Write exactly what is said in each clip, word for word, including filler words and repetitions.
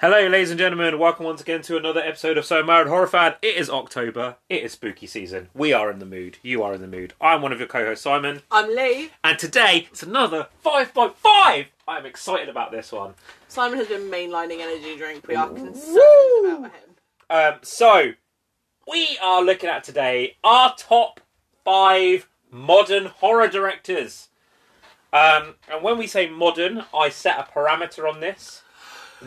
Hello, ladies and gentlemen. Welcome once again to another episode of So Married Horrified. It is October. It is spooky season. We are in the mood. You are in the mood. I'm one of your co-hosts, Simon. I'm Leigh. And today, it's another Five by Five. I'm excited about this one. Simon has been mainlining energy drink. We are concerned Woo! about him. Um, so, we are looking at today our top five modern horror directors. Um, and when we say modern, I set a parameter on this.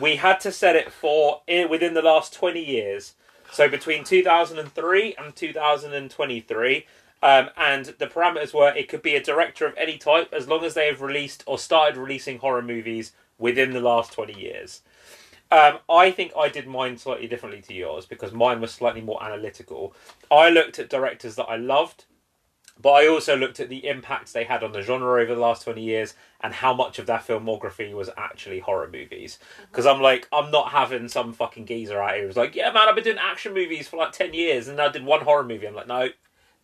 We had to set it for within the last twenty years. So between two thousand three and two thousand twenty-three. Um, and the parameters were it could be a director of any type as long as they have released or started releasing horror movies within the last twenty years. Um, I think I did mine slightly differently to yours because mine was slightly more analytical. I looked at directors that I loved, but I also looked at the impacts they had on the genre over the last twenty years and how much of their filmography was actually horror movies. Because I'm like, I'm not having some fucking geezer out here who's like, yeah, man, I've been doing action movies for like ten years and I did one horror movie. I'm like, no,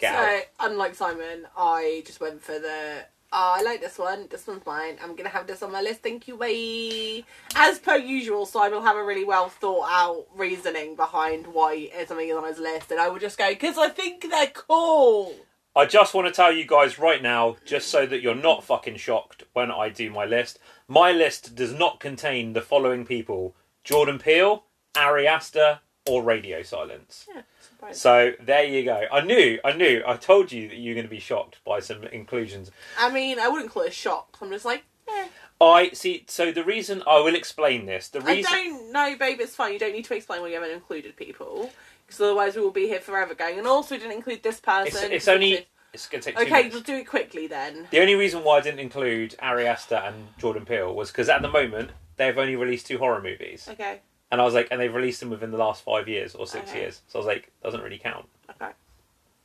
get so, out. So, unlike Simon, I just went for the, oh, I like this one. This one's mine. I'm going to have this on my list. Thank you, way. As per usual, Simon will have a really well thought out reasoning behind why something is on his list. And I will just go, because I think they're cool. I just want to tell you guys right now, just so that you're not fucking shocked when I do my list, my list does not contain the following people: Jordan Peele, Ari Aster, or Radio Silence. Yeah, surprising. So there you go. I knew, I knew, I told you that you were going to be shocked by some inclusions. I mean, I wouldn't call it a shock. I'm just like, eh. I see. So the reason I will explain this. The reason I don't know, babe. It's fine. You don't need to explain why you haven't included people. Because otherwise we will be here forever going, and also we didn't include this person. It's, it's only... It's going to take two Okay, minutes. We'll do it quickly then. The only reason why I didn't include Ari Aster and Jordan Peele was because at the moment, they've only released two horror movies. Okay. And I was like, and they've released them within the last five years or six okay. years. So I was like, doesn't really count. Okay.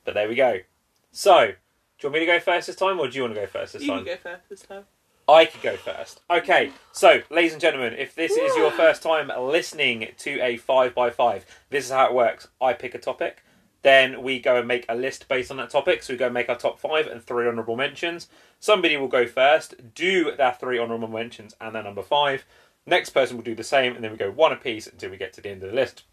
But there we go. So, do you want me to go first this time, or do you want to go first this you time? You can go first this time. I could go first. Okay, so, ladies and gentlemen, if this is your first time listening to a five by five, this is how it works. I pick a topic, then we go and make a list based on that topic. So we go and make our top five and three honourable mentions. Somebody will go first, do their three honourable mentions and their number five. Next person will do the same, and then we go one apiece until we get to the end of the list.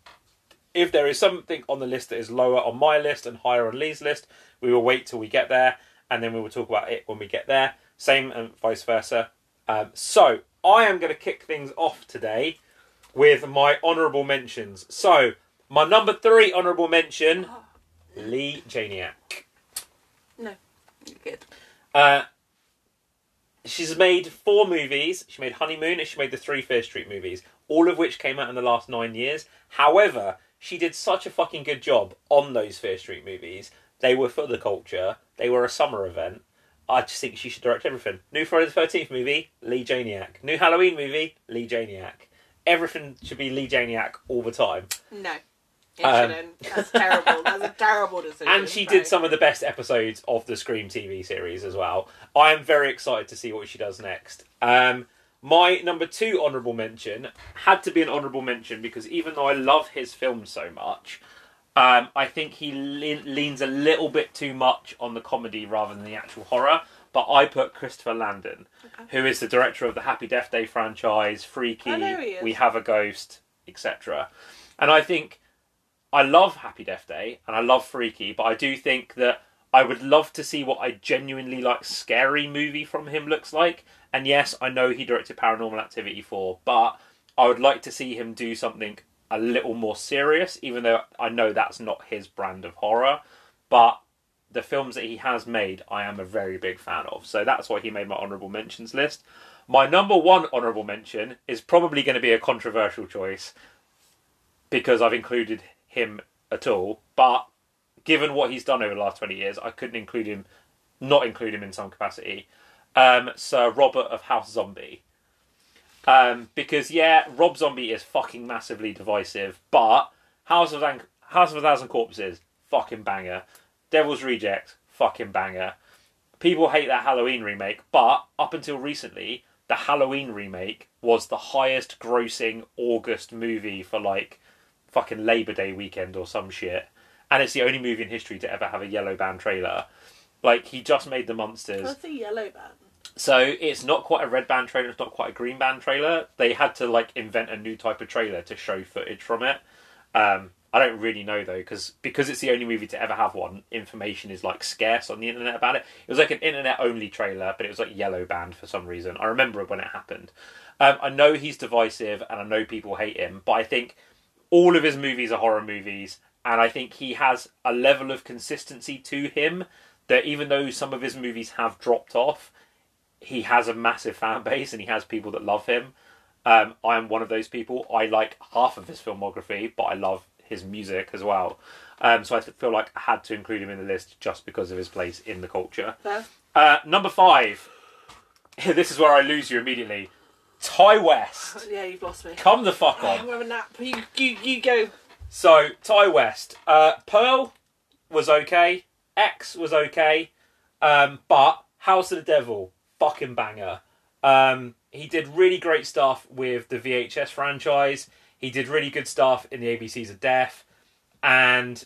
If there is something on the list that is lower on my list and higher on Lee's list, we will wait till we get there, and then we will talk about it when we get there. Same and vice versa. Um, so, I am going to kick things off today with my honourable mentions. So, my number three honourable mention, oh. Leigh Janiak. No, you're good. Uh, she's made four movies. She made Honeymoon and she made the three Fear Street movies, all of which came out in the last nine years. However, she did such a fucking good job on those Fear Street movies. They were for the culture. They were a summer event. I just think she should direct everything. New Friday the thirteenth movie, Leigh Janiak. New Halloween movie, Leigh Janiak. Everything should be Leigh Janiak all the time. No, it um, shouldn't. That's terrible. That's a terrible decision. And she did some of the best episodes of the Scream T V series as well. I am very excited to see what she does next. Um, my number two honourable mention had to be an honourable mention because even though I love his film so much... Um, I think he le- leans a little bit too much on the comedy rather than the actual horror. But I put Christopher Landon, okay. who is the director of the Happy Death Day franchise, Freaky, We Have a Ghost, et cetera. And I think I love Happy Death Day and I love Freaky, but I do think that I would love to see what a genuinely like scary movie from him looks like. And yes, I know he directed Paranormal Activity four, but I would like to see him do something a little more serious, even though I know that's not his brand of horror. But the films that he has made, I am a very big fan of. So that's why he made my honourable mentions list. My number one honourable mention is probably going to be a controversial choice because I've included him at all. But given what he's done over the last twenty years, I couldn't include him, not include him in some capacity. Um, Sir Robert of House Zombie. Um, because, yeah, Rob Zombie is fucking massively divisive, but House of, An- House of a Thousand Corpses, fucking banger. Devil's Rejects, fucking banger. People hate that Halloween remake, but up until recently, the Halloween remake was the highest grossing August movie for, like, fucking Labor Day weekend or some shit. And it's the only movie in history to ever have a yellow band trailer. Like, he just made The Monsters. What's a yellow band? So it's not quite a red band trailer, it's not quite a green band trailer. They had to like invent a new type of trailer to show footage from it. Um, I don't really know though, because because it's the only movie to ever have one. Information is like scarce on the internet about it. It was like an internet-only trailer, but it was like yellow band for some reason. I remember when it happened. Um, I know he's divisive, and I know people hate him, but I think all of his movies are horror movies, and I think he has a level of consistency to him that even though some of his movies have dropped off, he has a massive fan base and he has people that love him. Um, I am one of those people. I like half of his filmography, but I love his music as well. Um, so I feel like I had to include him in the list just because of his place in the culture. Yeah. Uh, number five. This is where I lose you immediately. Ti West. Yeah, you've lost me. Come the fuck on. I'm having a nap. You, you, you go. So, Ti West. Uh, Pearl was okay. X was okay. Um, but House of the Devil, fucking banger. Um, he did really great stuff with the V H S franchise. He did really good stuff in the A B Cs of Death. And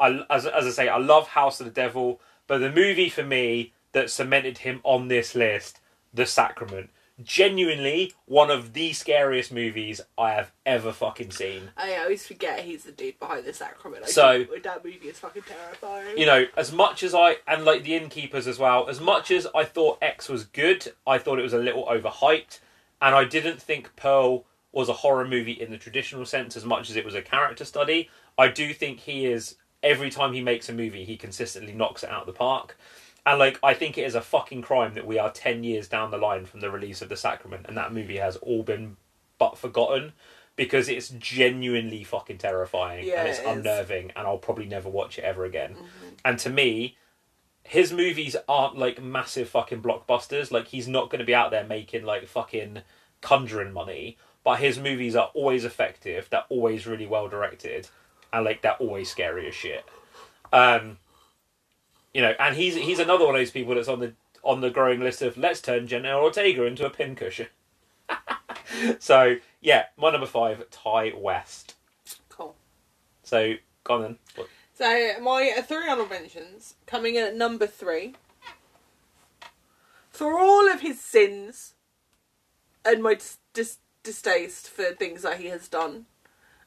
I, as, as I say, I love House of the Devil. But the movie for me that cemented him on this list, The Sacrament. Genuinely one of the scariest movies I have ever fucking seen. I always forget he's the dude behind The Sacrament. I so think that movie is fucking terrifying. You know, as much as I and like The Innkeepers as well, as much as I thought X was good, I thought it was a little overhyped, and I didn't think Pearl was a horror movie in the traditional sense as much as it was a character study. I do think he is, every time he makes a movie, he consistently knocks it out of the park. And, like, I think it is a fucking crime that we are ten years down the line from the release of The Sacrament and that movie has all been but forgotten because it's genuinely fucking terrifying yeah, and it's it unnerving and I'll probably never watch it ever again. Mm-hmm. And to me, his movies aren't, like, massive fucking blockbusters. Like, he's not going to be out there making, like, fucking Conjuring money, but his movies are always effective, they're always really well-directed, and, like, they're always scary as shit. Um... You know, and he's he's another one of those people that's on the on the growing list of let's turn Jenna Ortega into a pincushion. So yeah, my number five, Ti West. Cool. So go on then. What? So my three honorable mentions coming in at number three. For all of his sins, and my dis- dis- distaste for things that he has done.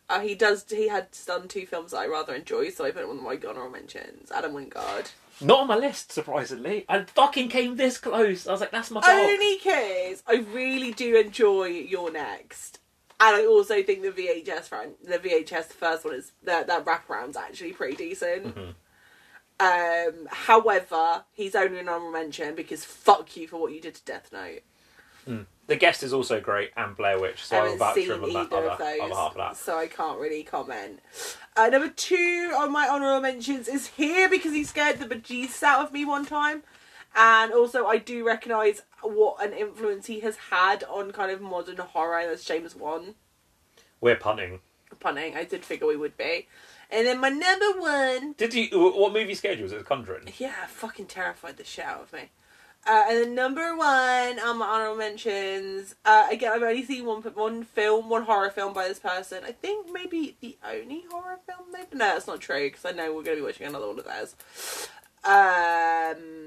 Uh, he does. He had done two films that I rather enjoy, so I put one of my honorable mentions. Adam Wingard. Not on my list, surprisingly. I fucking came this close. I was like, that's my top. Only because I really do enjoy Your Next, and I also think the V H S friend, the V H S the first one is that that wraparound's actually pretty decent. Mm-hmm. Um, however, he's only an honorable mention because fuck you for what you did to Death Note. Mm. The Guest is also great, and Blair Witch, so I haven't I'm seen either that, of those, other half of that. So I can't really comment. Uh, number two on my honourable mentions is Here, because he scared the bejesus out of me one time, and also I do recognise what an influence he has had on kind of modern horror, and that's James Wan. We're punning. Punning, I did figure we would be. And then my number one... Did you... What movie scared you? Was it The Conjuring? Yeah, fucking terrified the shit out of me. Uh, and then number one on my honourable mentions, uh, again, I've only seen one one film, one horror film by this person. I think maybe the only horror film, maybe? No, that's not true, because I know we're going to be watching another one of theirs. Um,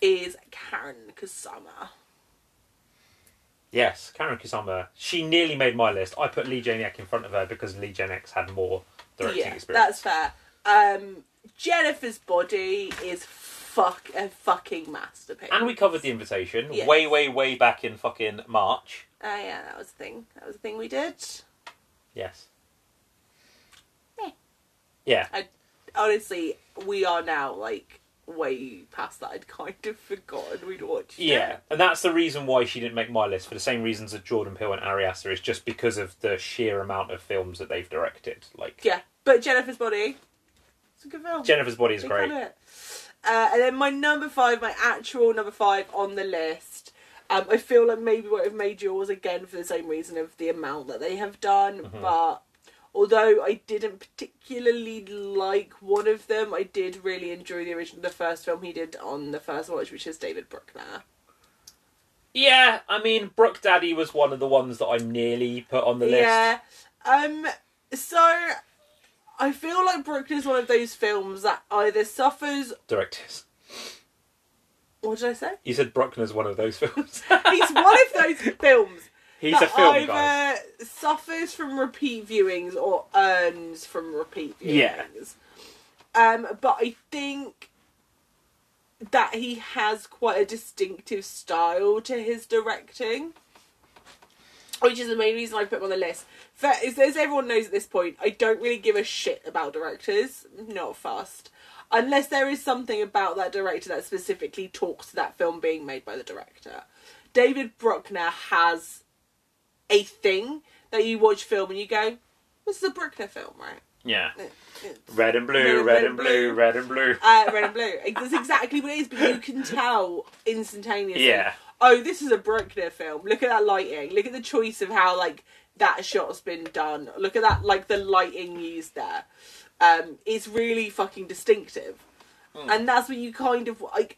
is Karyn Kusama. Yes, Karyn Kusama. She nearly made my list. I put Leigh Janiak in front of her because Leigh Janiak's had more directing yeah, experience. That's fair. Um, Jennifer's Body is Fuck a fucking masterpiece. And we covered The Invitation yes. way, way, way back in fucking March. Oh uh, yeah, that was a thing. That was a thing we did. Yes. Yeah. Yeah. I, honestly, we are now like way past that. I'd kind of forgotten we'd watched yeah. it. Yeah, and that's the reason why she didn't make my list for the same reasons that Jordan Peele and Ari Aster is just because of the sheer amount of films that they've directed. Like yeah, but Jennifer's Body. It's a good film. Jennifer's Body is they great. Uh, and then my number five, my actual number five on the list, um, I feel like maybe what I've made yours again for the same reason of the amount that they have done. Mm-hmm. But although I didn't particularly like one of them, I did really enjoy the original, the first film he did on the first watch, which is David Bruckner. Yeah, I mean, Brook Daddy was one of the ones that I nearly put on the list. Yeah, um, so... I feel like Bruckner is one of those films that either suffers... Directors. What did I say? You said Bruckner's one of those films. He's one of those films. He's a film either guy. Suffers from repeat viewings or earns from repeat viewings. Yeah. Um, but I think that he has quite a distinctive style to his directing, which is the main reason I put him on the list. For, as, as everyone knows at this point, I don't really give a shit about directors. Not fast. Unless there is something about that director that specifically talks to that film being made by the director. David Bruckner has a thing that you watch film and you go, this is a Bruckner film, right? Yeah. Red and blue, red and blue, red and blue. Uh, red and blue. That's exactly what it is, but you can tell instantaneously. Yeah. Oh, this is a Bruckner film. Look at that lighting. Look at the choice of how, like, that shot's been done. Look at that, like, the lighting used there. Um, it's really fucking distinctive. Mm. And that's what you kind of, like,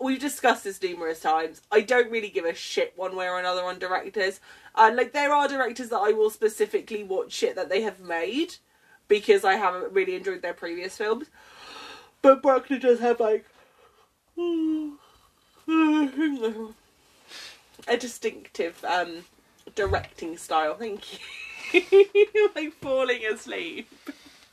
we've discussed this numerous times. I don't really give a shit one way or another on directors. Uh, like, there are directors that I will specifically watch shit that they have made because I haven't really enjoyed their previous films. But Bruckner does have, like, a distinctive um, directing style. Thank you. Like, falling asleep.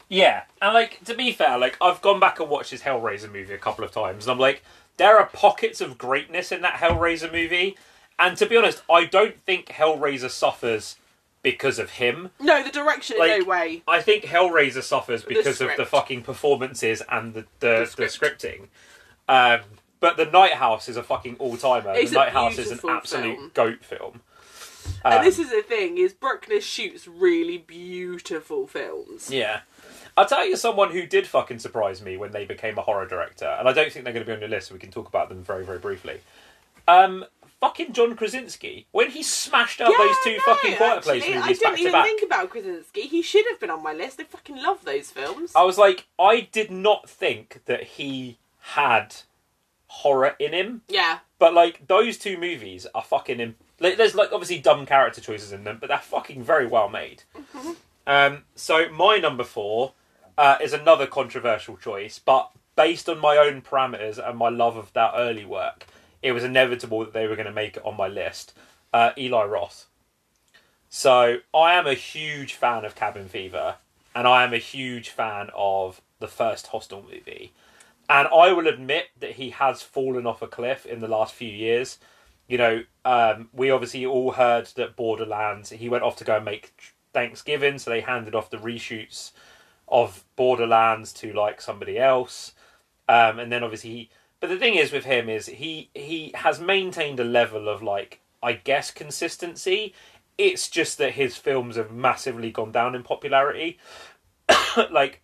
Yeah, and, like, to be fair, like, I've gone back and watched his Hellraiser movie a couple of times, and I'm like, there are pockets of greatness in that Hellraiser movie, and to be honest, I don't think Hellraiser suffers because of him. No, the direction, like, in no way. I think Hellraiser suffers because the of the fucking performances and the, the, the, script. the scripting. Um, but The Night House is a fucking all-timer. It's the Night House is an absolute film. goat film. Um, and this is the thing, is Bruckner shoots really beautiful films. Yeah. I'll tell you someone who did fucking surprise me when they became a horror director, and I don't think they're going to be on your list, so we can talk about them very, very briefly. Um, fucking John Krasinski. When he smashed up yeah, those two no, fucking Quiet Place movies back to back. I didn't even think about Krasinski. He should have been on my list. I fucking love those films. I was like, I did not think that he had horror in him. Yeah. But, like, those two movies are fucking... Im- like, there's, like, obviously dumb character choices in them, but they're fucking very well made. Mm-hmm. Um, so my number four... Uh, is another controversial choice, but based on my own parameters and my love of that early work, it was inevitable that they were going to make it on my list. Uh, Eli Roth. So I am a huge fan of Cabin Fever, and I am a huge fan of the first Hostel movie. And I will admit that he has fallen off a cliff in the last few years. You know, um, we obviously all heard that Borderlands, he went off to go and make Thanksgiving, so they handed off the reshoots of Borderlands to, like, somebody else. Um, and then obviously he... But the thing is with him is he, he has maintained a level of, like, I guess consistency. It's just that his films have massively gone down in popularity. Like,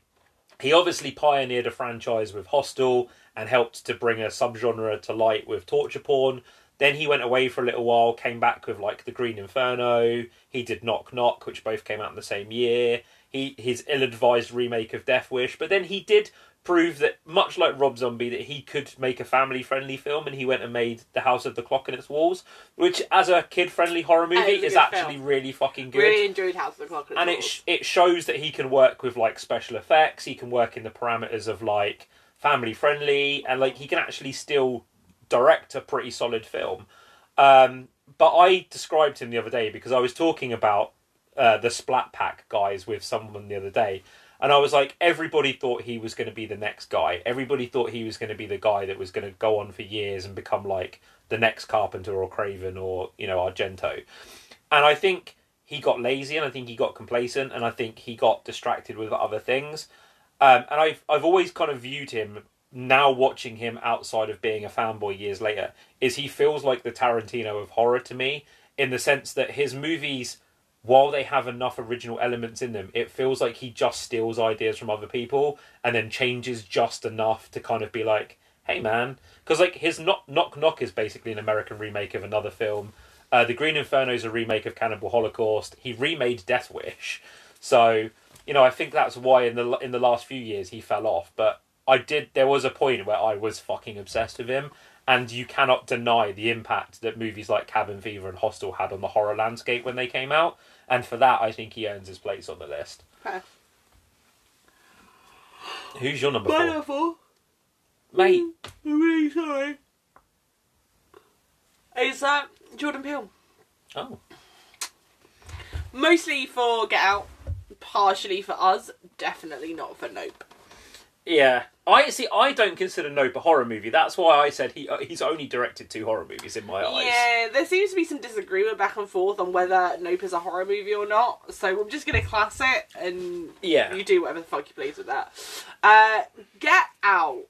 he obviously pioneered a franchise with Hostel and helped to bring a subgenre to light with torture porn. Then he went away for a little while, came back with, like, The Green Inferno. He did Knock Knock, which both came out in the same year. He, his ill-advised remake of Death Wish, but then he did prove that, much like Rob Zombie, that he could make a family-friendly film, and he went and made The House of the Clock and Its Walls, which, as a kid-friendly horror movie, is actually film. really fucking good. Really enjoyed House of the Clock and Its and Walls. And it, sh- it shows that he can work with, like, special effects, he can work in the parameters of, like, family-friendly, and, like, he can actually still direct a pretty solid film. Um, but I described him the other day, because I was talking about Uh, the Splat Pack guys with someone the other day, and I was like, everybody thought he was going to be the next guy. Everybody thought he was going to be the guy that was going to go on for years and become, like, the next Carpenter or Craven or, you know, Argento. And I think he got lazy, and I think he got complacent, and I think he got distracted with other things. Um, and I've I've always kind of viewed him, now watching him outside of being a fanboy years later, is he feels like the Tarantino of horror to me, in the sense that his movies, while they have enough original elements in them, it feels like he just steals ideas from other people and then changes just enough to kind of be like, hey, man. Because, like, his Knock Knock is basically an American remake of another film. Uh, the Green Inferno is a remake of Cannibal Holocaust. He remade Death Wish. So, you know, I think that's why in the in the last few years he fell off. But I did. There was a point where I was fucking obsessed with him. And you cannot deny the impact that movies like Cabin Fever and Hostel had on the horror landscape when they came out. And for that, I think he earns his place on the list. Huh. Who's your number four? My number four. Mate. I'm really sorry. is uh, Jordan Peele. Oh. Mostly for Get Out, partially for Us, definitely not for Nope. Yeah. I see. I don't consider Nope a horror movie. That's why I said he uh, he's only directed two horror movies in my eyes. Yeah, there seems to be some disagreement back and forth on whether Nope is a horror movie or not. So I'm just going to class it, and yeah, you do whatever the fuck you please with that. Uh, Get Out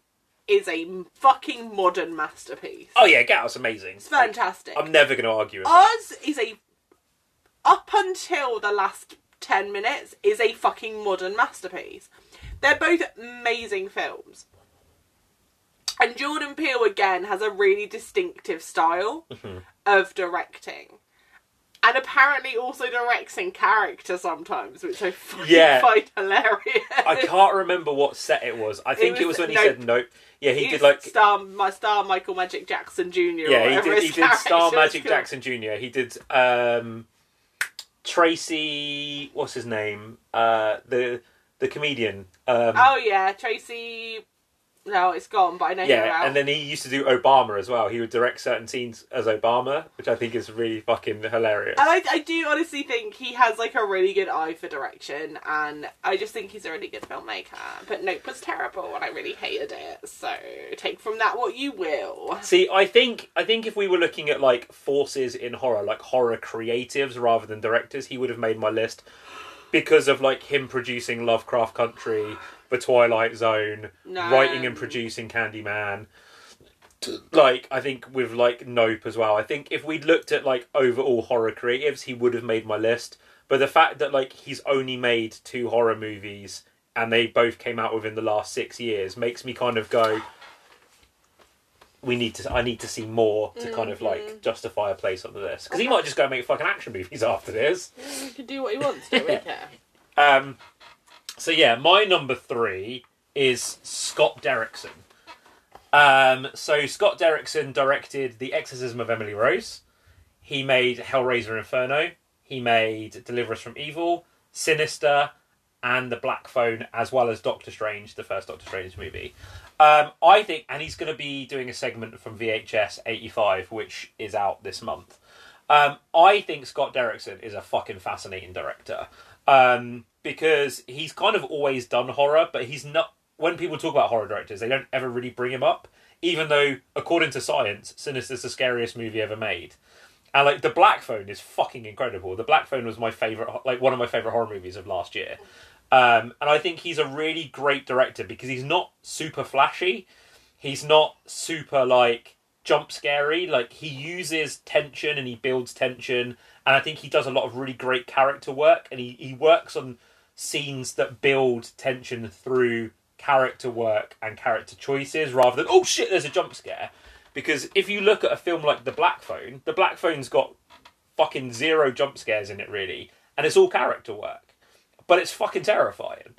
is a fucking modern masterpiece. Oh yeah, Get Out's amazing. It's fantastic. I'm never going to argue with Oz that. Is a up until the last ten minutes is a fucking modern masterpiece. They're both amazing films. And Jordan Peele, again, has a really distinctive style mm-hmm. of directing. And apparently also directs in character sometimes, which I fucking yeah. find hilarious. I can't remember what set it was. I think it was, it was when he nope. said Nope. Yeah, he, he did like... Star, my Star Michael Magic Jackson Junior Yeah, he did, he did Star Magic called. Jackson Junior He did um, Tracy... What's his name? Uh, the... The comedian. Um, oh, yeah. Tracy... No, it's gone, but I know yeah, you're out. And then he used to do Obama as well. He would direct certain scenes as Obama, which I think is really fucking hilarious. And I, I do honestly think he has, like, a really good eye for direction, and I just think he's a really good filmmaker. But Nope was terrible, and I really hated it, so take from that what you will. See, I think I think if we were looking at, like, forces in horror, like horror creatives rather than directors, he would have made my list... Because of, like, him producing Lovecraft Country, The Twilight Zone, no. writing and producing Candyman. Like, I think with, like, Nope as well. I think if we'd looked at, like, overall horror creatives, he would have made my list. But the fact that, like, he's only made two horror movies and they both came out within the last six years makes me kind of go... We need to. I need to see more to mm-hmm. kind of like justify a place on the list because he might just go and make fucking action movies after this. He can do what he wants. Don't really care. Um. So yeah, my number three is Scott Derrickson. Um. So Scott Derrickson directed The Exorcism of Emily Rose. He made Hellraiser Inferno. He made Deliver Us from Evil, Sinister, and The Black Phone, as well as Doctor Strange, the first Doctor Strange movie. Um, I think, and he's going to be doing a segment from V H S eighty-five, which is out this month. Um, I think Scott Derrickson is a fucking fascinating director um, because he's kind of always done horror, but he's not. When people talk about horror directors, they don't ever really bring him up, even though, according to science, Sinister's the scariest movie ever made. And like The Black Phone is fucking incredible. The Black Phone was my favorite, like one of my favorite horror movies of last year. Um, and I think he's a really great director because he's not super flashy. He's not super, like, jump scary. Like, he uses tension and he builds tension. And I think he does a lot of really great character work. And he, he works on scenes that build tension through character work and character choices rather than, oh, shit, there's a jump scare. Because if you look at a film like The Black Phone, The Black Phone's got fucking zero jump scares in it, really. And it's all character work. But it's fucking terrifying.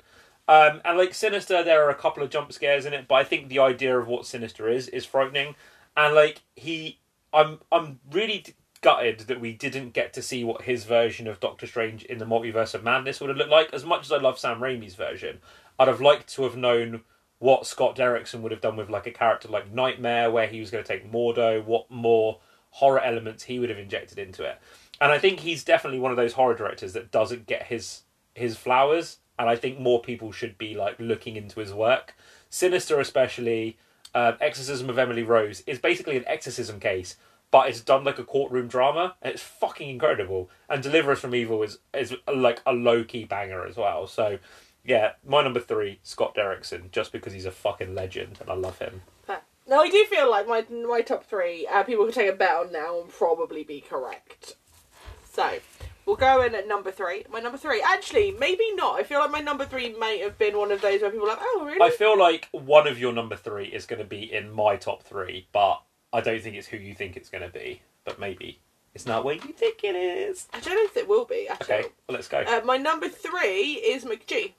Um, and like Sinister, there are a couple of jump scares in it, but I think the idea of what Sinister is is frightening. And like he, I'm I'm really gutted that we didn't get to see what his version of Doctor Strange in the Multiverse of Madness would have looked like. As much as I love Sam Raimi's version, I'd have liked to have known what Scott Derrickson would have done with like a character like Nightmare, where he was going to take Mordo, what more horror elements he would have injected into it. And I think he's definitely one of those horror directors that doesn't get his his flowers, and I think more people should be like looking into his work. Sinister especially, uh, Exorcism of Emily Rose is basically an exorcism case, but it's done like a courtroom drama, and it's fucking incredible. And Deliver Us from Evil is, is like a low-key banger as well. So yeah, my number three, Scott Derrickson, just because he's a fucking legend and I love him. Now I do feel like my my top three, uh, people can take a bet on now and probably be correct. So we'll go in at number three. My number three. Actually, maybe not. I feel like my number three may have been one of those where people are like, oh, really? I feel like one of your number three is going to be in my top three, but I don't think it's who you think it's going to be. But maybe it's not where you think it is. I don't know if it will be, actually. Okay, well, let's go. Uh, my number three is McG.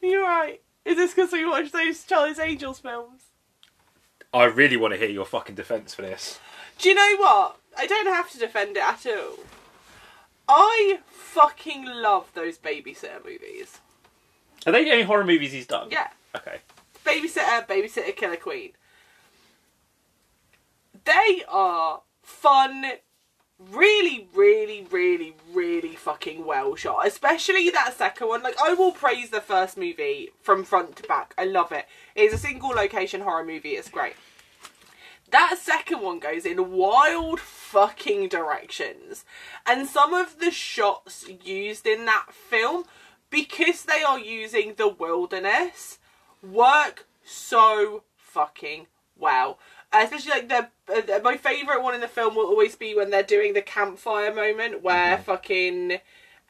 You're right. Is this because we watched those Charlie's Angels films? I really want to hear your fucking defence for this. Do you know what? I don't have to defend it at all. I fucking love those Babysitter movies. Are they the only horror movies he's done? Yeah. Okay. Babysitter, Babysitter, Killer Queen. They are fun, really, really, really, really fucking well shot. Especially that second one. Like, I will praise the first movie from front to back. I love it. It's a single location horror movie. It's great. That second one goes in wild fucking directions. And some of the shots used in that film, because they are using the wilderness, work so fucking well. Uh, especially like the uh, my favourite one in the film will always be when they're doing the campfire moment where mm-hmm. fucking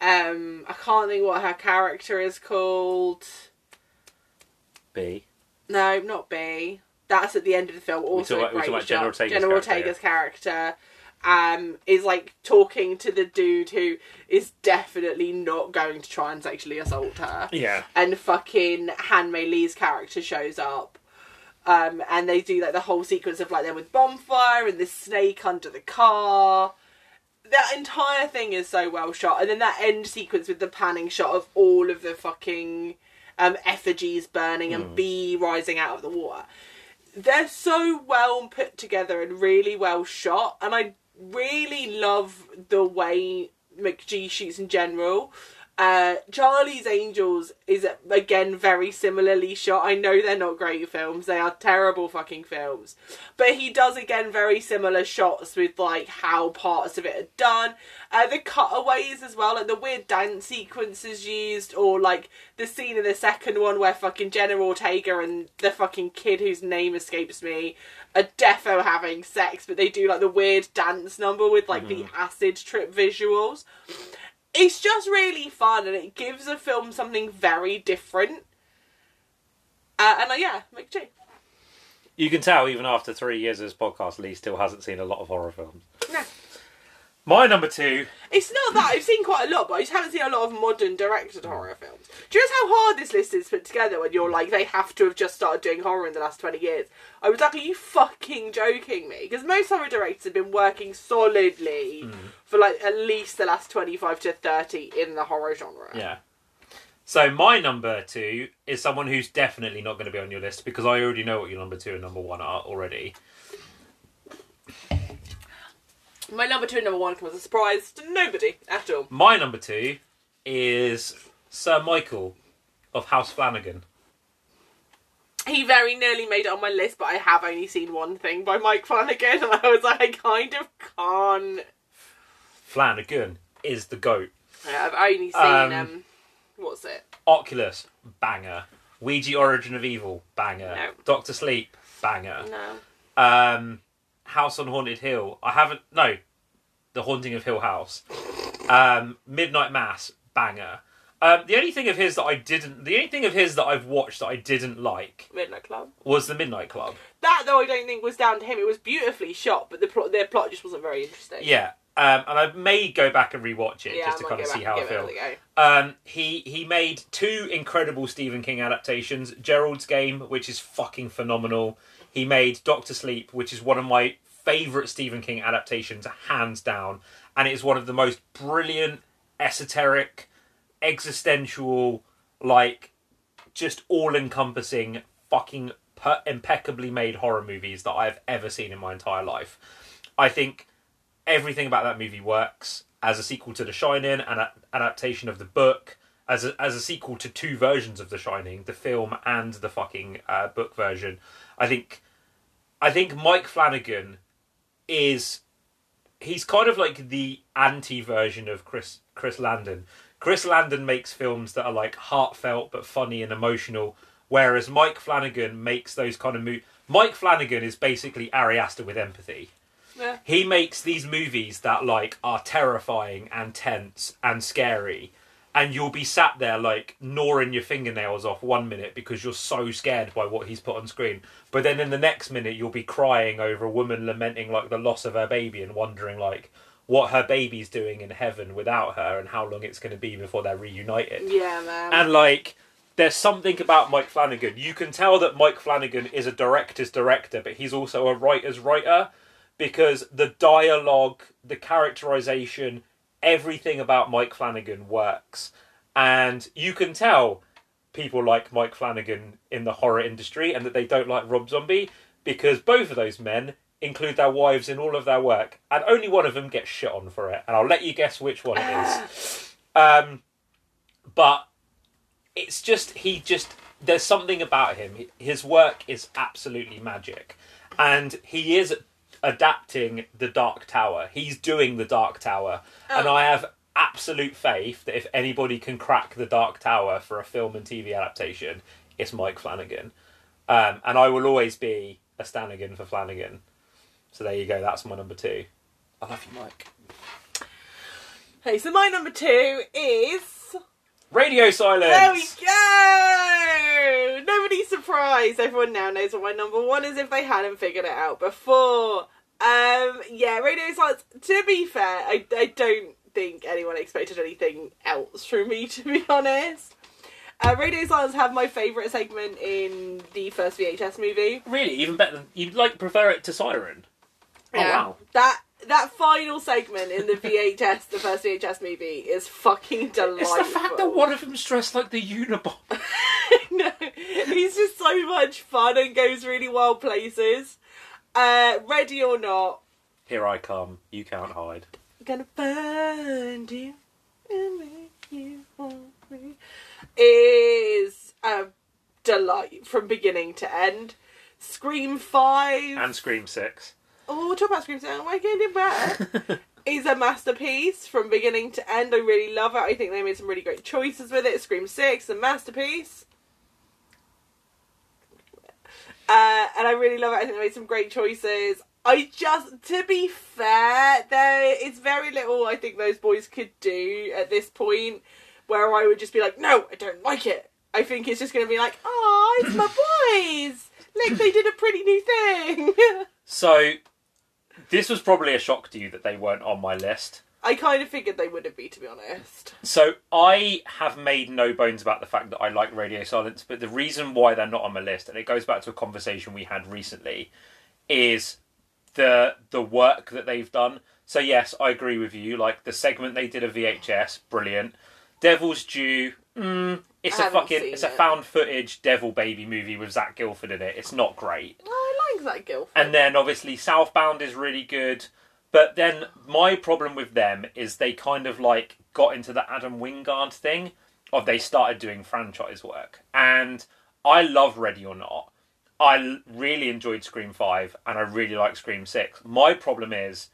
um I can't think what her character is called. B. No, not B. That's at the end of the film. Also, we're talking about Jenna Ortega's, Jenna Ortega's character. Yeah. character um, is like talking to the dude who is definitely not going to try and sexually assault her. Yeah. And fucking Han Mei Lee's character shows up. Um, and they do like the whole sequence of like they're with bonfire and the snake under the car. That entire thing is so well shot. And then that end sequence with the panning shot of all of the fucking um, effigies burning mm. and bee rising out of the water. They're so well put together and really well shot. And I really love the way McG shoots in general. Uh, Charlie's Angels is, again, very similarly shot. I know they're not great films. They are terrible fucking films. But he does, again, very similar shots with, like, how parts of it are done. Uh, the cutaways as well, like, the weird dance sequences used, or, like, the scene in the second one where fucking Jenna Ortega and the fucking kid whose name escapes me are defo having sex, but they do, like, the weird dance number with, like, mm-hmm. the acid trip visuals. It's just really fun, and it gives a film something very different. Uh, and, uh, yeah, McG. You can tell, even after three years of this podcast, Leigh still hasn't seen a lot of horror films. No. My number two... It's not that. I've seen quite a lot, but I just haven't seen a lot of modern directed horror films. Do you know how hard this list is put together when you're like, they have to have just started doing horror in the last twenty years? I was like, are you fucking joking me? Because most horror directors have been working solidly mm. for like at least the last twenty-five to thirty in the horror genre. Yeah. So my number two is someone who's definitely not going to be on your list because I already know what your number two and number one are already. My number two and number one come as a surprise to nobody at all. My number two is Sir Michael of House Flanagan. He very nearly made it on my list, but I have only seen one thing by Mike Flanagan, and I was like, I kind of can't. Flanagan is the GOAT. Yeah, I've only seen, um, um what's it? Oculus, banger. Ouija Origin of Evil, banger. No. Doctor Sleep, banger. No. Um... House on Haunted Hill. I haven't... No. The Haunting of Hill House. Um, Midnight Mass. Banger. Um, the only thing of his that I didn't... The only thing of his that I've watched that I didn't like... Midnight Club. ...was the Midnight Club. That, though, I don't think was down to him. It was beautifully shot, but the plot, their plot just wasn't very interesting. Yeah. Um, and I may go back and rewatch it yeah, just to kind of see how I feel. Um, he, he made two incredible Stephen King adaptations. Gerald's Game, which is fucking phenomenal. He made Doctor Sleep, which is one of my favourite Stephen King adaptations, hands down. And it is one of the most brilliant, esoteric, existential, like, just all-encompassing, fucking per- impeccably made horror movies that I've ever seen in my entire life. I think everything about that movie works as a sequel to The Shining, an adaptation of the book, as a, as a sequel to two versions of The Shining, the film and the fucking uh, book version. I think I think Mike Flanagan is... He's kind of like the anti-version of Chris Chris Landon. Chris Landon makes films that are like heartfelt but funny and emotional, whereas Mike Flanagan makes those kind of movies... Mike Flanagan is basically Ari Aster with empathy. Yeah. He makes these movies that like are terrifying and tense and scary, and you'll be sat there, like, gnawing your fingernails off one minute because you're so scared by what he's put on screen. But then in the next minute, you'll be crying over a woman lamenting, like, the loss of her baby and wondering, like, what her baby's doing in heaven without her and how long it's going to be before they're reunited. Yeah, man. And, like, there's something about Mike Flanagan. You can tell that Mike Flanagan is a director's director, but he's also a writer's writer because the dialogue, the characterisation... Everything about Mike Flanagan works, and you can tell people like Mike Flanagan in the horror industry and that they don't like Rob Zombie, because both of those men include their wives in all of their work, and only one of them gets shit on for it, and I'll let you guess which one it is. Um, but it's just, he just, there's something about him. His work is absolutely magic, and he is adapting The Dark Tower. He's doing The Dark Tower, oh. and I have absolute faith that if anybody can crack The Dark Tower for a film and T V adaptation, it's Mike Flanagan. Um, and I will always be a stanigan for Flanagan. So there you go, that's my number two. I love you, Mike. Hey, so my number two is... Radio Silence! There we go! Nobody's surprised. Everyone now knows what my number one is if they hadn't figured it out before. Um, yeah, Radio Silence, to be fair, I, I don't think anyone expected anything else from me, to be honest. Uh, Radio Silence have my favourite segment in the first V H S movie. Really? Even better than... You'd, like, prefer it to Siren? Oh, yeah. Wow. That that final segment in the V H S, the first V H S movie, is fucking delightful. It's the fact that one of them's dressed like the Unabomber. No, he's just so much fun and goes really wild places. Uh, ready or not... Here I come. You can't hide. I'm gonna burn you and make you want me. Is a delight from beginning to end. Scream five and Scream six. Oh, we'll talk about Scream six. We're getting better. Is a masterpiece from beginning to end. I really love it. I think they made some really great choices with it. Scream six, a masterpiece. Uh, and I really love it. I think they made some great choices. I just, to be fair, there is very little I think those boys could do at this point where I would just be like, no, I don't like it. I think it's just going to be like, oh, it's my boys. Like, they did a pretty new thing. So, this was probably a shock to you that they weren't on my list. I kind of figured they wouldn't be, to be honest. So, I have made no bones about the fact that I like Radio Silence, but the reason why they're not on my list, and it goes back to a conversation we had recently, is the the work that they've done. So, yes, I agree with you. Like, the segment they did of V H S, brilliant. Devil's Due, mm, it's I a fucking, it's it. a found footage devil baby movie with Zach Gilford in it. It's not great. No, I like Zach Gilford. And then obviously Southbound is really good. But then my problem with them is they kind of like got into the Adam Wingard thing of they started doing franchise work. And I love Ready or Not. I really enjoyed Scream five and I really like Scream six. My problem is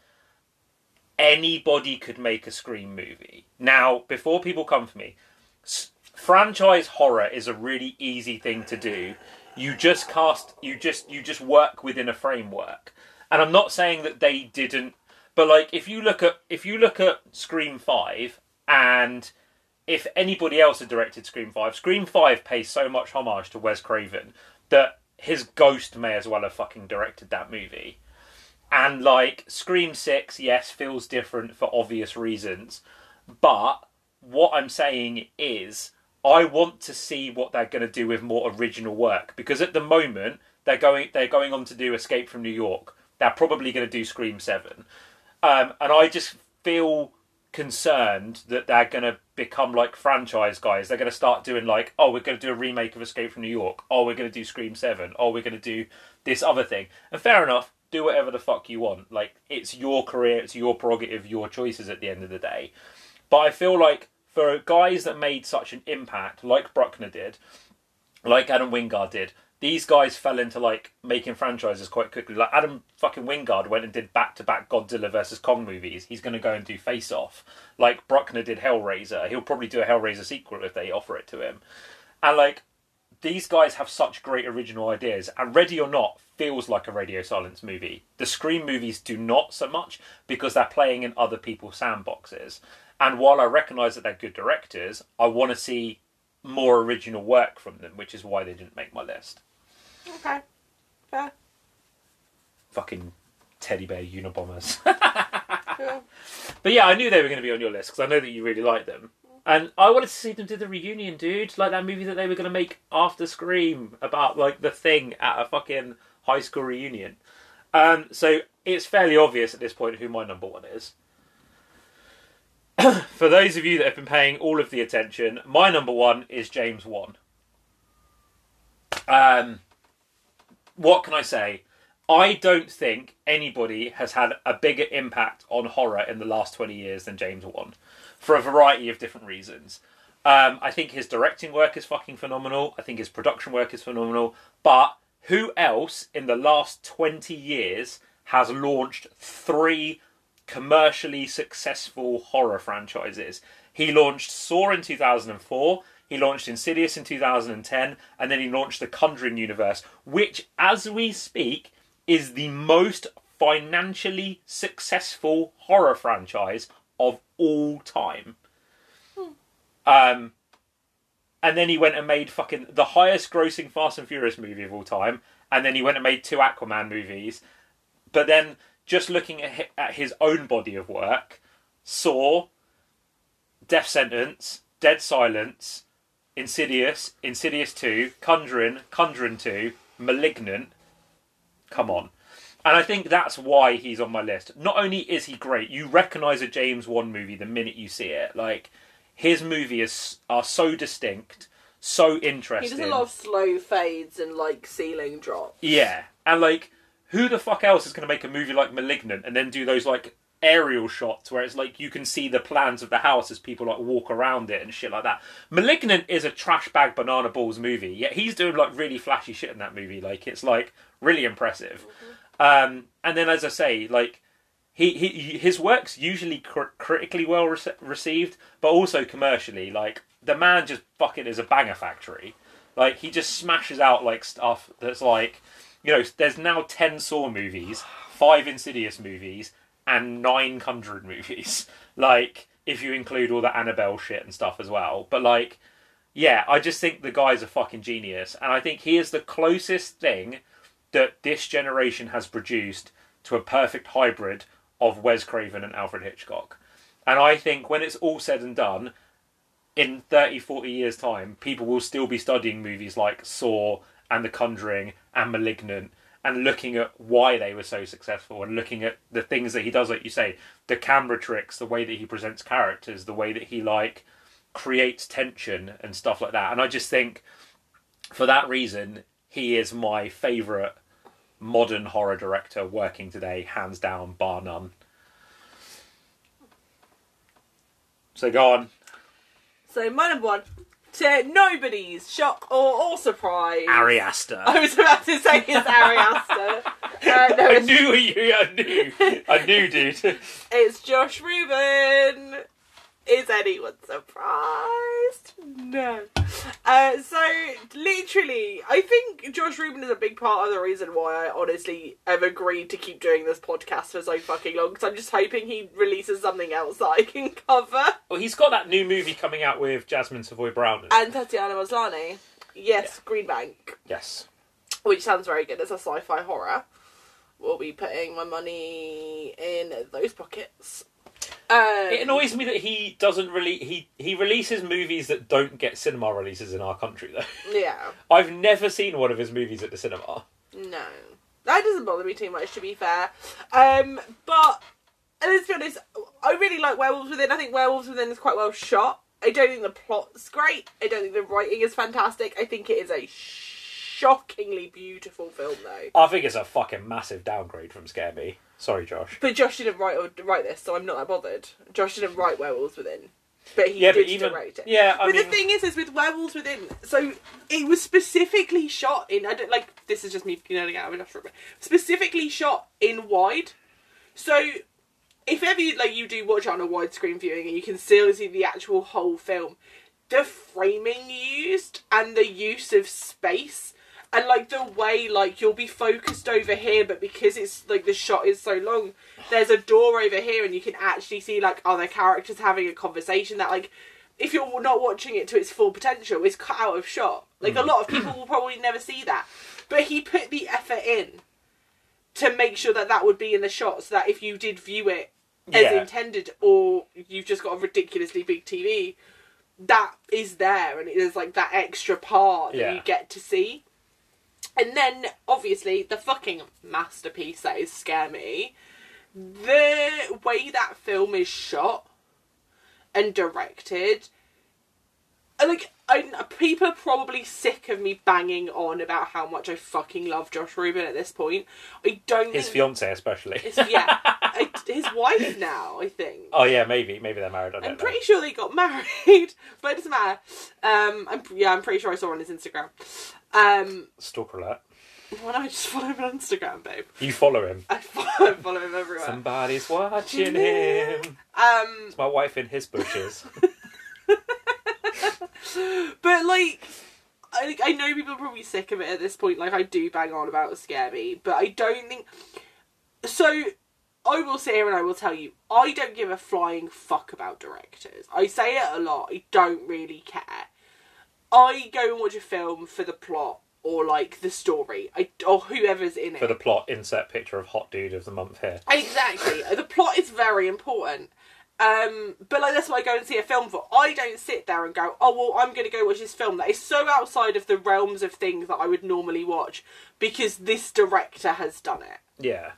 anybody could make a Scream movie. Now, before people come for me, s- franchise horror is a really easy thing to do. You just cast, you just you just work within a framework. And I'm not saying that they didn't, but like if you look at if you look at Scream five, and if anybody else had directed Scream five, Scream five pays so much homage to Wes Craven that his ghost may as well have fucking directed that movie. And, like, Scream six, yes, feels different for obvious reasons. But what I'm saying is I want to see what they're going to do with more original work. Because at the moment, they're going they're going on to do Escape from New York. They're probably going to do Scream seven. Um, and I just feel concerned that they're going to become, like, franchise guys. They're going to start doing, like, oh, we're going to do a remake of Escape from New York. Oh, we're going to do Scream seven. Oh, we're going to do this other thing. And fair enough. Do whatever the fuck you want. Like, it's your career, it's your prerogative, your choices at the end of the day. But I feel like for guys that made such an impact, like Bruckner did, like Adam Wingard did, these guys fell into, like, making franchises quite quickly. Like, Adam fucking Wingard went and did back-to-back Godzilla versus Kong movies. He's going to go and do Face Off. Like, Bruckner did Hellraiser. He'll probably do a Hellraiser sequel if they offer it to him. And, like, these guys have such great original ideas, and Ready or Not feels like a Radio Silence movie. The Scream movies do not so much because they're playing in other people's sandboxes. And while I recognise that they're good directors, I want to see more original work from them, which is why they didn't make my list. Okay. Fair. Fucking teddy bear Unabombers. Cool. But yeah, I knew they were going to be on your list because I know that you really like them. And I wanted to see them do the reunion, dude. Like that movie that they were going to make after Scream about, like, the thing at a fucking high school reunion. Um, so it's fairly obvious at this point who my number one is. For those of you that have been paying all of the attention, my number one is James Wan. Um, what can I say? I don't think anybody has had a bigger impact on horror in the last twenty years than James Wan, for a variety of different reasons. Um, I think his directing work is fucking phenomenal. I think his production work is phenomenal. But who else in the last twenty years has launched three commercially successful horror franchises? He launched Saw in two thousand four, he launched Insidious in two thousand ten, and then he launched The Conjuring Universe, which, as we speak, is the most financially successful horror franchise of all time. Hmm. Um, and then he went and made fucking the highest grossing Fast and Furious movie of all time, and then he went and made two Aquaman movies. But then, just looking at his own body of work, Saw, Death Sentence, Dead Silence, Insidious, Insidious two, Conjuring, Conjuring two, Malignant. Come on. And I think that's why he's on my list. Not only is he great, you recognise a James Wan movie the minute you see it. Like, his movies are so distinct, so interesting. He does a lot of slow fades and, like, ceiling drops. Yeah. And, like, who the fuck else is going to make a movie like Malignant and then do those, like, aerial shots where it's like you can see the plans of the house as people like walk around it and shit like that? Malignant is a trash bag banana balls movie, yet he's doing like really flashy shit in that movie. Like, it's like really impressive. Mm-hmm. Um, and then, as I say, like he, he his work's usually cr- critically well re- received, but also commercially. Like, the man just fucking is a banger factory. Like, he just smashes out like stuff that's like, you know, there's now ten Saw movies, five Insidious movies, and nine hundred movies, like, if you include all the Annabelle shit and stuff as well. But, like, yeah, I just think the guy's a fucking genius, and I think he is the closest thing that this generation has produced to a perfect hybrid of Wes Craven and Alfred Hitchcock. And I think when it's all said and done, in thirty, forty years' time, people will still be studying movies like Saw and The Conjuring and Malignant, and looking at why they were so successful, and looking at the things that he does, like you say, the camera tricks, the way that he presents characters, the way that he, like, creates tension and stuff like that. And I just think, for that reason, he is my favourite modern horror director working today, hands down, bar none. So go on. So my number one, to nobody's shock or, or surprise, Ari Aster. I was about to say it's Ari Aster. Uh, no, I it's... knew you. I knew. I knew, dude. It's Josh Ruben. Is anyone surprised? No. Uh, so literally, I think Josh Ruben is a big part of the reason why I honestly have agreed to keep doing this podcast for so fucking long, because I'm just hoping he releases something else that I can cover. Well, he's got that new movie coming out with Jasmine Savoy-Brown and Tatiana Maslany. Yes, yeah. Green Bank. Yes. Which sounds very good. It's a sci-fi horror. We'll be putting my money in those pockets. Um, it annoys me that he doesn't really... He, he releases movies that don't get cinema releases in our country, though. Yeah. I've never seen one of his movies at the cinema. No. That doesn't bother me too much, to be fair. Um, but, let's be honest, I really like Werewolves Within. I think Werewolves Within is quite well shot. I don't think the plot's great. I don't think the writing is fantastic. I think it is a shockingly beautiful film, though. I think it's a fucking massive downgrade from Scare Me. Sorry, Josh. But Josh didn't write or write this, so I'm not that bothered. Josh didn't write Werewolves Within, but he yeah, did but even, direct it. Yeah, I but mean, the thing is, is with Werewolves Within, so it was specifically shot in. I don't like. This is just me getting out of Josh Ruben. Specifically shot in wide. So if ever like you do watch it on a widescreen viewing, and you can still see the actual whole film, the framing used and the use of space. And, like, the way, like, you'll be focused over here, but because it's, like, the shot is so long, there's a door over here and you can actually see, like, other characters having a conversation that, like, if you're not watching it to its full potential, it's cut out of shot. Like, mm. a lot of people will probably never see that. But he put the effort in to make sure that that would be in the shot, so that if you did view it as yeah. intended, or you've just got a ridiculously big T V, that is there, and it is, like, that extra part that yeah. you get to see. And then, obviously, the fucking masterpiece that is Scare Me. The way that film is shot and directed. Like, I, people are probably sick of me banging on about how much I fucking love Josh Ruben at this point. I don't. His fiancée especially. His, yeah, I, his wife now. I think. Oh yeah, maybe maybe they're married. I don't I'm pretty know. sure they got married, but it doesn't matter. Um, I'm yeah, I'm pretty sure I saw on his Instagram. Um, Stalker alert. Why don't I just follow him on Instagram, babe? You follow him. I follow, follow him everywhere. Somebody's watching him. Um, it's my wife in his bushes. But like, I, I know people are probably sick of it at this point. Like, I do bang on about Scare Me, but I don't think so. I will say, and I will tell you, I don't give a flying fuck about directors. I say it a lot. I don't really care. I go and watch a film for the plot or like the story, I, or whoever's in it. For the plot, insert picture of hot dude of the month here. Exactly. The plot is very important. Um, but like, that's what I go and see a film for. I don't sit there and go, oh, well, I'm going to go watch this film that is so outside of the realms of things that I would normally watch because this director has done it. Yeah.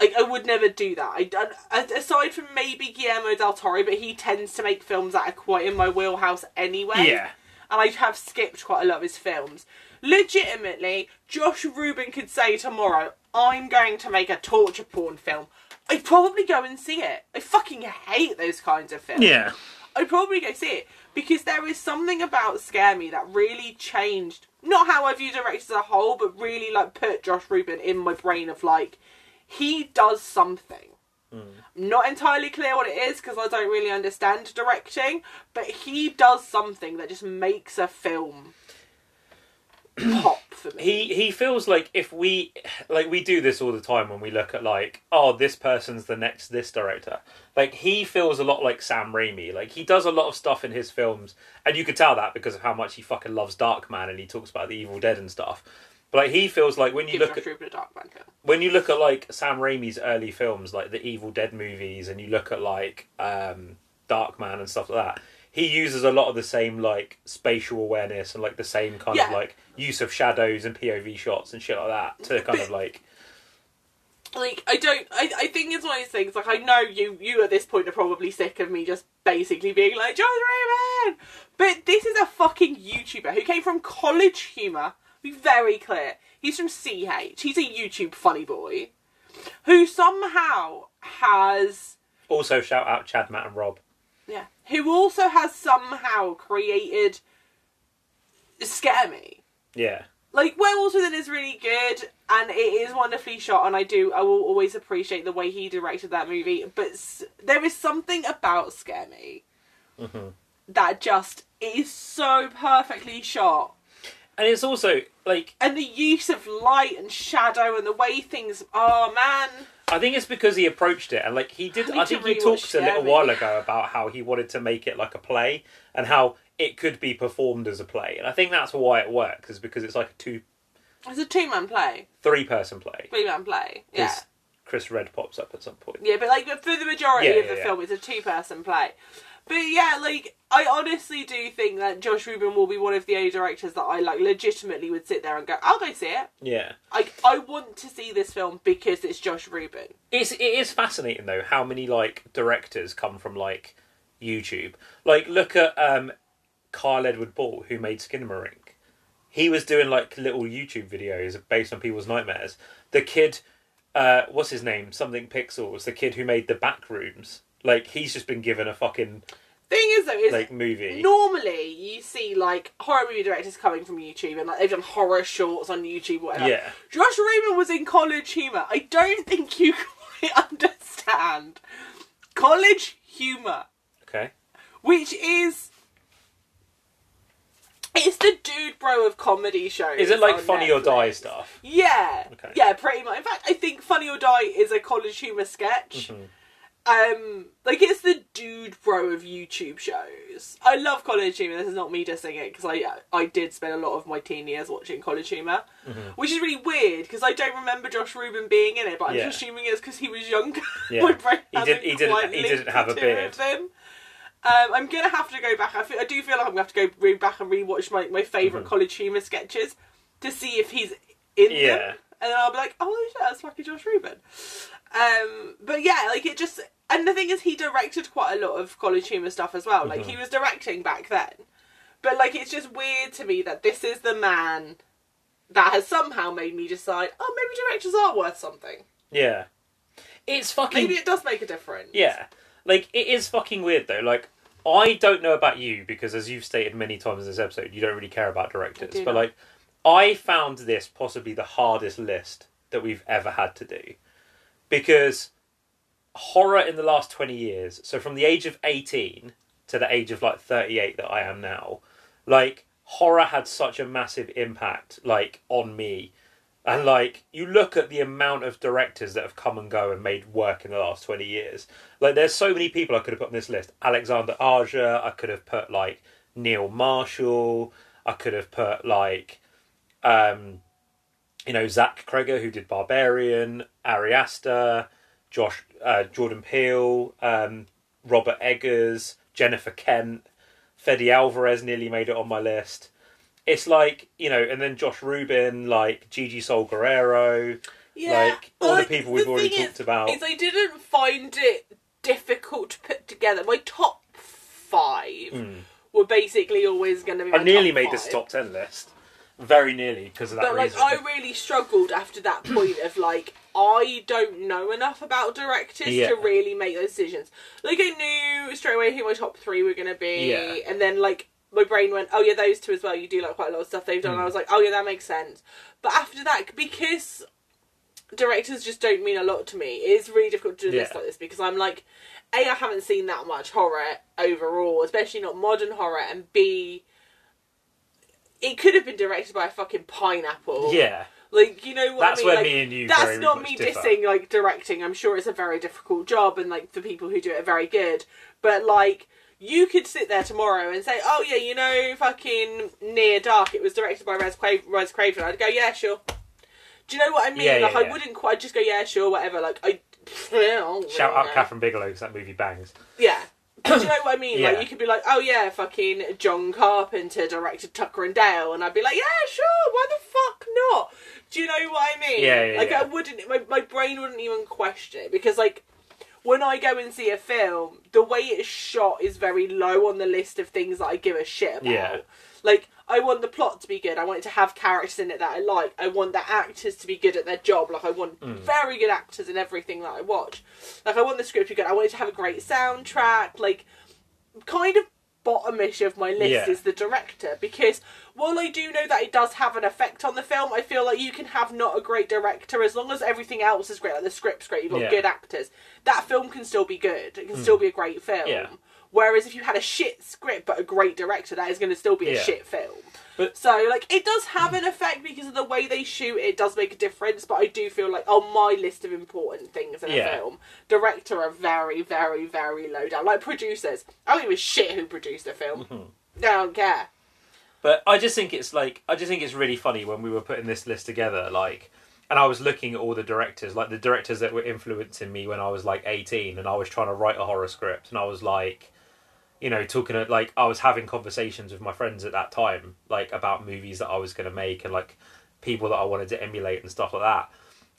Like, I would never do that. I, I, aside from maybe Guillermo del Toro, but he tends to make films that are quite in my wheelhouse anyway. Yeah. And I have skipped quite a lot of his films. Legitimately, Josh Ruben could say tomorrow, I'm going to make a torture porn film. I'd probably go and see it. I fucking hate those kinds of films. Yeah. I'd probably go see it. Because there is something about Scare Me that really changed. Not how I view directors as a whole, but really, like, put Josh Ruben in my brain of, like, he does something. Mm. Not entirely clear what it is, because I don't really understand directing. But he does something that just makes a film pop for me. He he feels like if we like we do this all the time when we look at like, oh, this person's the next this director. Like, he feels a lot like Sam Raimi. Like, he does a lot of stuff in his films, and you could tell that because of how much he fucking loves Darkman and he talks about the Evil Dead and stuff. But like, he feels like when you Give look Josh at Ruben a Darkman film. When you look at like Sam Raimi's early films, like the Evil Dead movies, and you look at like um, Darkman and stuff like that. He uses a lot of the same, like, spatial awareness and, like, the same kind yeah. of, like, use of shadows and P O V shots and shit like that to kind but, of, like... Like, I don't... I, I think it's one of those things, like, I know you you at this point are probably sick of me just basically being like, Josh Ruben! But this is a fucking YouTuber who came from College Humor. Be very clear. He's from C H. He's a YouTube funny boy who somehow has... Also, shout out Chad, Matt and Rob. Yeah. Who also has somehow created Scare Me. Yeah. Like, Werewolves Within is really good, and it is wonderfully shot, and I do, I will always appreciate the way he directed that movie, but s- there is something about Scare Me mm-hmm. that just is so perfectly shot. And it's also, like... And the use of light and shadow and the way things... Oh, man... I think it's because he approached it, and like he did. I, I think he talked a little while ago about how he wanted to make it like a play, and how it could be performed as a play, and I think that's why it works, is because it's like a two. It's a two-man play. Three-person play. Three-man play. Yeah. Chris Redd pops up at some point. Yeah, but like for the majority yeah, yeah, of the yeah. film, it's a two-person play. But yeah, like I honestly do think that Josh Ruben will be one of the only directors that I like legitimately would sit there and go, I'll go see it. Yeah. Like I want to see this film because it's Josh Ruben. It's it is fascinating though how many like directors come from like YouTube. Like look at um Carl Edward Ball, who made Skinamarink. He was doing like little YouTube videos based on people's nightmares. The kid uh what's his name? Something Pixels, the kid who made The Backrooms. Like, he's just been given a fucking thing is though is like movie. Normally you see like horror movie directors coming from YouTube and like they've done horror shorts on YouTube, whatever. Yeah. Josh Ruben was in College Humor. I don't think you quite understand College Humor. Okay. Which is it's the dude bro of comedy shows. Is it like Funny Netflix. or Die stuff? Yeah. Okay. Yeah, pretty much. In fact, I think Funny or Die is a College Humor sketch. Mm-hmm. Um, like, it's the dude bro of YouTube shows. I love College Humor. This is not me dissing it, because I I did spend a lot of my teen years watching College Humor, mm-hmm. which is really weird, because I don't remember Josh Ruben being in it, but I'm yeah. just assuming it's because he was younger. Yeah. My brain he, did, he, didn't, he didn't have a beard. Um, I'm going to have to go back. I, feel, I do feel like I'm going to have to go re- back and rewatch my, my favourite mm-hmm. College Humor sketches to see if he's in yeah. them. And then I'll be like, oh, shit, that's fucking Josh Ruben. Um, but yeah, like, it just... And the thing is, he directed quite a lot of College Humor stuff as well. Like, mm-hmm. he was directing back then. But like, it's just weird to me that this is the man that has somehow made me decide, oh, maybe directors are worth something. Yeah. It's fucking... Maybe it does make a difference. Yeah. Like, it is fucking weird, though. Like, I don't know about you, because as you've stated many times in this episode, you don't really care about directors. But, not. like, I found this possibly the hardest list that we've ever had to do. Because horror in the last twenty years, so from the age of eighteen to the age of, like, thirty-eight that I am now, like, horror had such a massive impact, like, on me. And, like, you look at the amount of directors that have come and go and made work in the last twenty years. Like, there's so many people I could have put on this list. Alexandre Aja, I could have put, like, Neil Marshall. I could have put, like, um, you know, Zach Cregger, who did Barbarian. Ari Aster, Josh, uh, Jordan Peele, um, Robert Eggers, Jennifer Kent. Fede Alvarez nearly made it on my list. It's like, you know, and then Josh Ruben, like Gigi Sol Guerrero, yeah, like all like, the people we've the already talked is, about. Is I didn't find it difficult to put together. My top five mm. were basically always going to be. I nearly made five. This top ten list, very nearly because of that. But reason. Like, I really struggled after that point of like, I don't know enough about directors yeah. to really make those decisions. Like, I knew straight away who my top three were going to be, yeah. and then like. My brain went, oh yeah, those two as well. You do like quite a lot of stuff they've done. Mm. I was like, oh yeah, that makes sense. But after that, because directors just don't mean a lot to me, it is really difficult to do a yeah. list like this because I'm like, A, I haven't seen that much horror overall, especially not modern horror, and B, it could have been directed by a fucking pineapple. Yeah. Like, you know what that's I mean? That's where like, me and you That's not me differ. Dissing, like, directing. I'm sure it's a very difficult job and, like, the people who do it are very good. But, like... You could sit there tomorrow and say, oh, yeah, you know, fucking Near Dark. It was directed by Wes Craven. I'd go, yeah, sure. Do you know what I mean? Yeah, like, yeah, I yeah. wouldn't quite I'd just go, yeah, sure, whatever. Like, I... I Shout out know. Catherine Bigelow because that movie bangs. Yeah. Do you know what I mean? Yeah. Like, you could be like, oh, yeah, fucking John Carpenter directed Tucker and Dale. And I'd be like, yeah, sure, why the fuck not? Do you know what I mean? Yeah, yeah, Like, yeah. I wouldn't... My, my brain wouldn't even question it because, like... When I go and see a film, the way it's shot is very low on the list of things that I give a shit about. Yeah. Like, I want the plot to be good. I want it to have characters in it that I like. I want the actors to be good at their job. Like, I want mm. very good actors in everything that I watch. Like, I want the script to be good. I want it to have a great soundtrack. Like, kind of bottom-ish of my list yeah. is the director. Because while I do know that it does have an effect on the film, I feel like you can have not a great director as long as everything else is great. Like, the script's great. You've got yeah. good actors. That film can still be good. It can mm. still be a great film. Yeah. Whereas if you had a shit script but a great director, that is going to still be a yeah. shit film. But so, like, it does have an effect because of the way they shoot it. It does make a difference. But I do feel like on my list of important things in yeah. a film, director are very, very, very low down. Like producers, I don't give a shit who produced a film. Mm-hmm. I don't care. But I just think it's like I just think it's really funny when we were putting this list together, like. And I was looking at all the directors, like the directors that were influencing me when I was like eighteen and I was trying to write a horror script. And I was like, you know, talking at like, I was having conversations with my friends at that time, like about movies that I was going to make and like people that I wanted to emulate and stuff like that.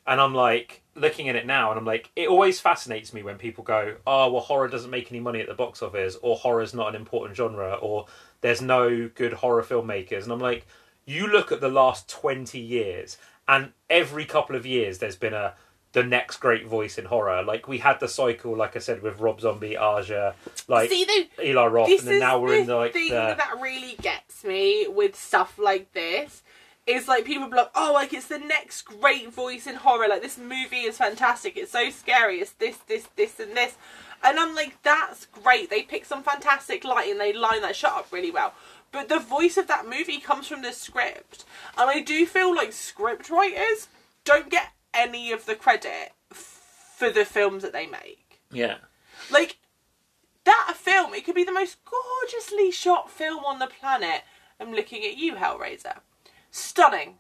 And I'm like looking at it now and I'm like, it always fascinates me when people go, oh, well, horror doesn't make any money at the box office, or horror's not an important genre, or there's no good horror filmmakers. And I'm like, you look at the last twenty years and every couple of years, there's been a the next great voice in horror. Like, we had the cycle, like I said, with Rob Zombie, Aja, like See, though, Eli Roth, and then now we're in the, like the thing that really gets me with stuff like this is like people be like, oh, like it's the next great voice in horror. Like, this movie is fantastic. It's so scary. It's this, this, this, and this. And I'm like, that's great. They pick some fantastic light and they line that shot up really well. But the voice of that movie comes from the script. And I do feel like script writers don't get any of the credit f- for the films that they make. Yeah. Like, that film, it could be the most gorgeously shot film on the planet. I'm looking at you, Hellraiser. Stunning.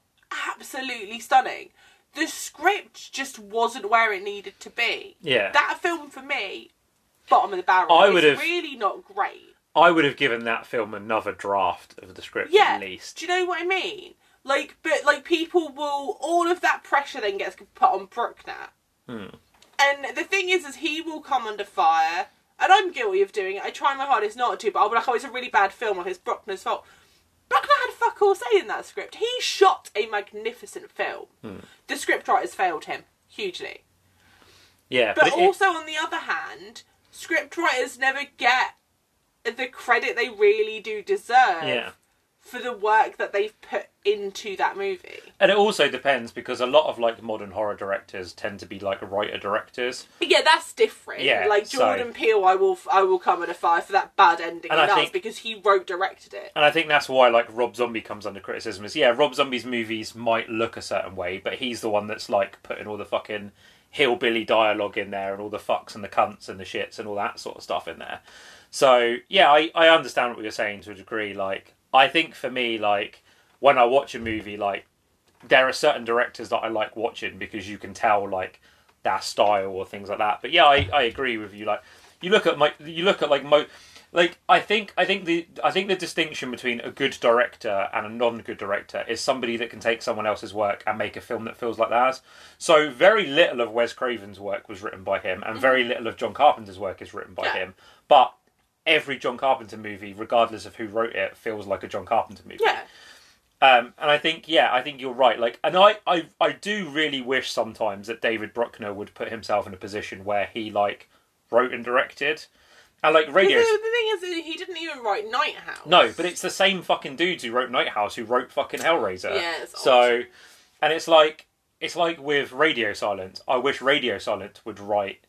Absolutely stunning. The script just wasn't where it needed to be. Yeah. That film, for me, bottom of the barrel. I would have... It's really not great. I would have given that film another draft of the script yeah. at least. Do you know what I mean? Like, but like people will, all of that pressure then gets put on Bruckner. Hmm. And the thing is, is he will come under fire and I'm guilty of doing it, I try my hardest not to, but I'll be like, oh, it's a really bad film, like it's Bruckner's fault. Bruckner had fuck all say in that script. He shot a magnificent film. Hmm. The scriptwriters failed him hugely. Yeah, but, but also it... on the other hand, scriptwriters never get the credit they really do deserve. Yeah. For the work that they've put into that movie. And it also depends, because a lot of like modern horror directors tend to be like writer directors. Yeah, that's different. Yeah, like Jordan so... Peele, I will I will come under fire for that bad ending, and and think... because he wrote directed it. And I think that's why like Rob Zombie comes under criticism, is yeah, Rob Zombie's movies might look a certain way, but he's the one that's like putting all the fucking hillbilly dialogue in there and all the fucks and the cunts and the shits and all that sort of stuff in there. So yeah, I, I understand what you're saying to a degree. Like, I think for me, like, when I watch a movie, like, there are certain directors that I like watching because you can tell, like, their style or things like that. But yeah, I, I agree with you. Like, you look at my, you look at like mo, like I think I think the I think the distinction between a good director and a non-good director is somebody that can take someone else's work and make a film that feels like theirs. So very little of Wes Craven's work was written by him, and very little of John Carpenter's work is written by yeah. him. But every John Carpenter movie, regardless of who wrote it, feels like a John Carpenter movie. Yeah. Um, and I think, yeah, I think you're right. Like, and I, I, I do really wish sometimes that David Bruckner would put himself in a position where he, like, wrote and directed. And, like, radio... The, the thing is, he didn't even write Nighthouse. No, but it's the same fucking dudes who wrote Nighthouse who wrote fucking Hellraiser. Yeah, it's So, odd. And it's like, it's like with Radio Silence. I wish Radio Silence would write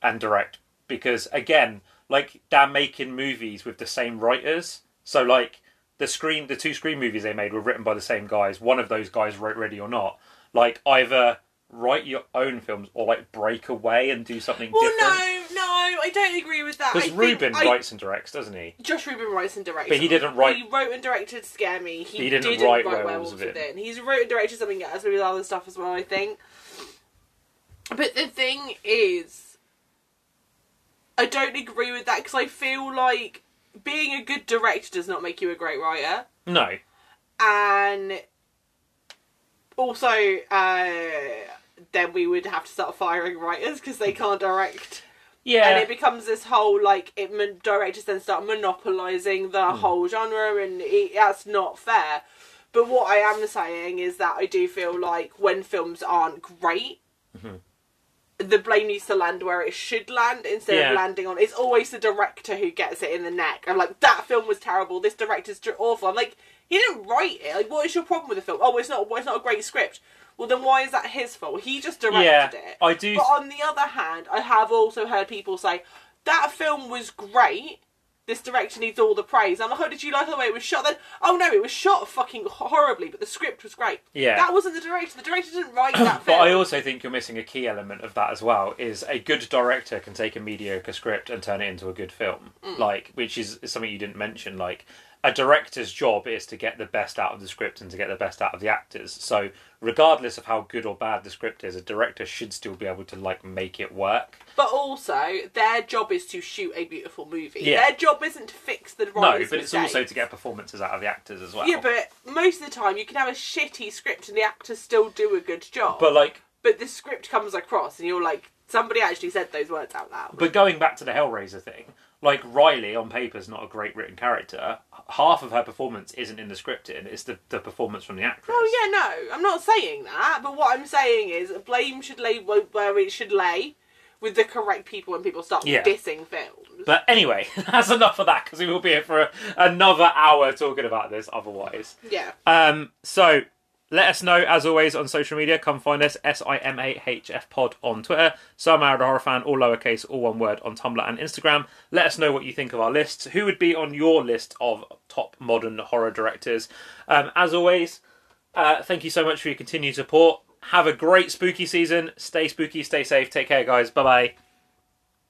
and direct. Because, again... like, they're making movies with the same writers. So, like, the screen, the two Scream movies they made were written by the same guys. One of those guys wrote Ready or Not. Like, either write your own films or, like, break away and do something well, different. Well, no, no, I don't agree with that. Because Ruben I... writes and directs, doesn't he? Josh Ruben writes and directs. But he didn't write... He wrote and directed Scare Me. He, he didn't, didn't write, write Werewolves Within. He's wrote and directed something else, maybe other stuff as well, I think. But the thing is... I don't agree with that, because I feel like being a good director does not make you a great writer. No. And also, uh, then we would have to start firing writers because they can't direct. Yeah. And it becomes this whole, like, it mon- directors then start monopolising the mm. whole genre, and it, that's not fair. But what I am saying is that I do feel like when films aren't great, mm-hmm. the blame needs to land where it should land instead yeah. of landing on... It's always the director who gets it in the neck. I'm like, that film was terrible. This director's awful. I'm like, he didn't write it. Like, what is your problem with the film? Oh, it's not, it's not a great script. Well, then why is that his fault? He just directed yeah, it. I do. But on the other hand, I have also heard people say, that film was great. This director needs all the praise. I'm like, oh, did you like the way it was shot then? Oh, no, it was shot fucking horribly, but the script was great. Yeah. That wasn't the director. The director didn't write that film. But I also think you're missing a key element of that as well, is a good director can take a mediocre script and turn it into a good film, mm. like, which is something you didn't mention. Like, a director's job is to get the best out of the script and to get the best out of the actors. So regardless of how good or bad the script is, a director should still be able to, like, make it work. But also, their job is to shoot a beautiful movie. Yeah. Their job isn't to fix the writers' mistakes. No, but it's also to get performances out of the actors as well. Yeah, but most of the time you can have a shitty script and the actors still do a good job. But like, but the script comes across and you're like, somebody actually said those words out loud. But going back to the Hellraiser thing, like, Riley on paper is not a great written character. Half of her performance isn't in the scripting; it's the, the performance from the actress. Oh yeah, no, I'm not saying that. But what I'm saying is, blame should lay where it should lay, with the correct people when people start yeah. dissing films. But anyway, that's enough of that, because we will be here for a, another hour talking about this otherwise. Yeah. Um. So let us know, as always, on social media. Come find us, S I M A H F pod on Twitter. Somehow the Horror Fan, all lowercase, all one word, on Tumblr and Instagram. Let us know what you think of our lists. Who would be on your list of top modern horror directors? Um, as always, uh, thank you so much for your continued support. Have a great spooky season. Stay spooky, stay safe. Take care, guys. Bye-bye.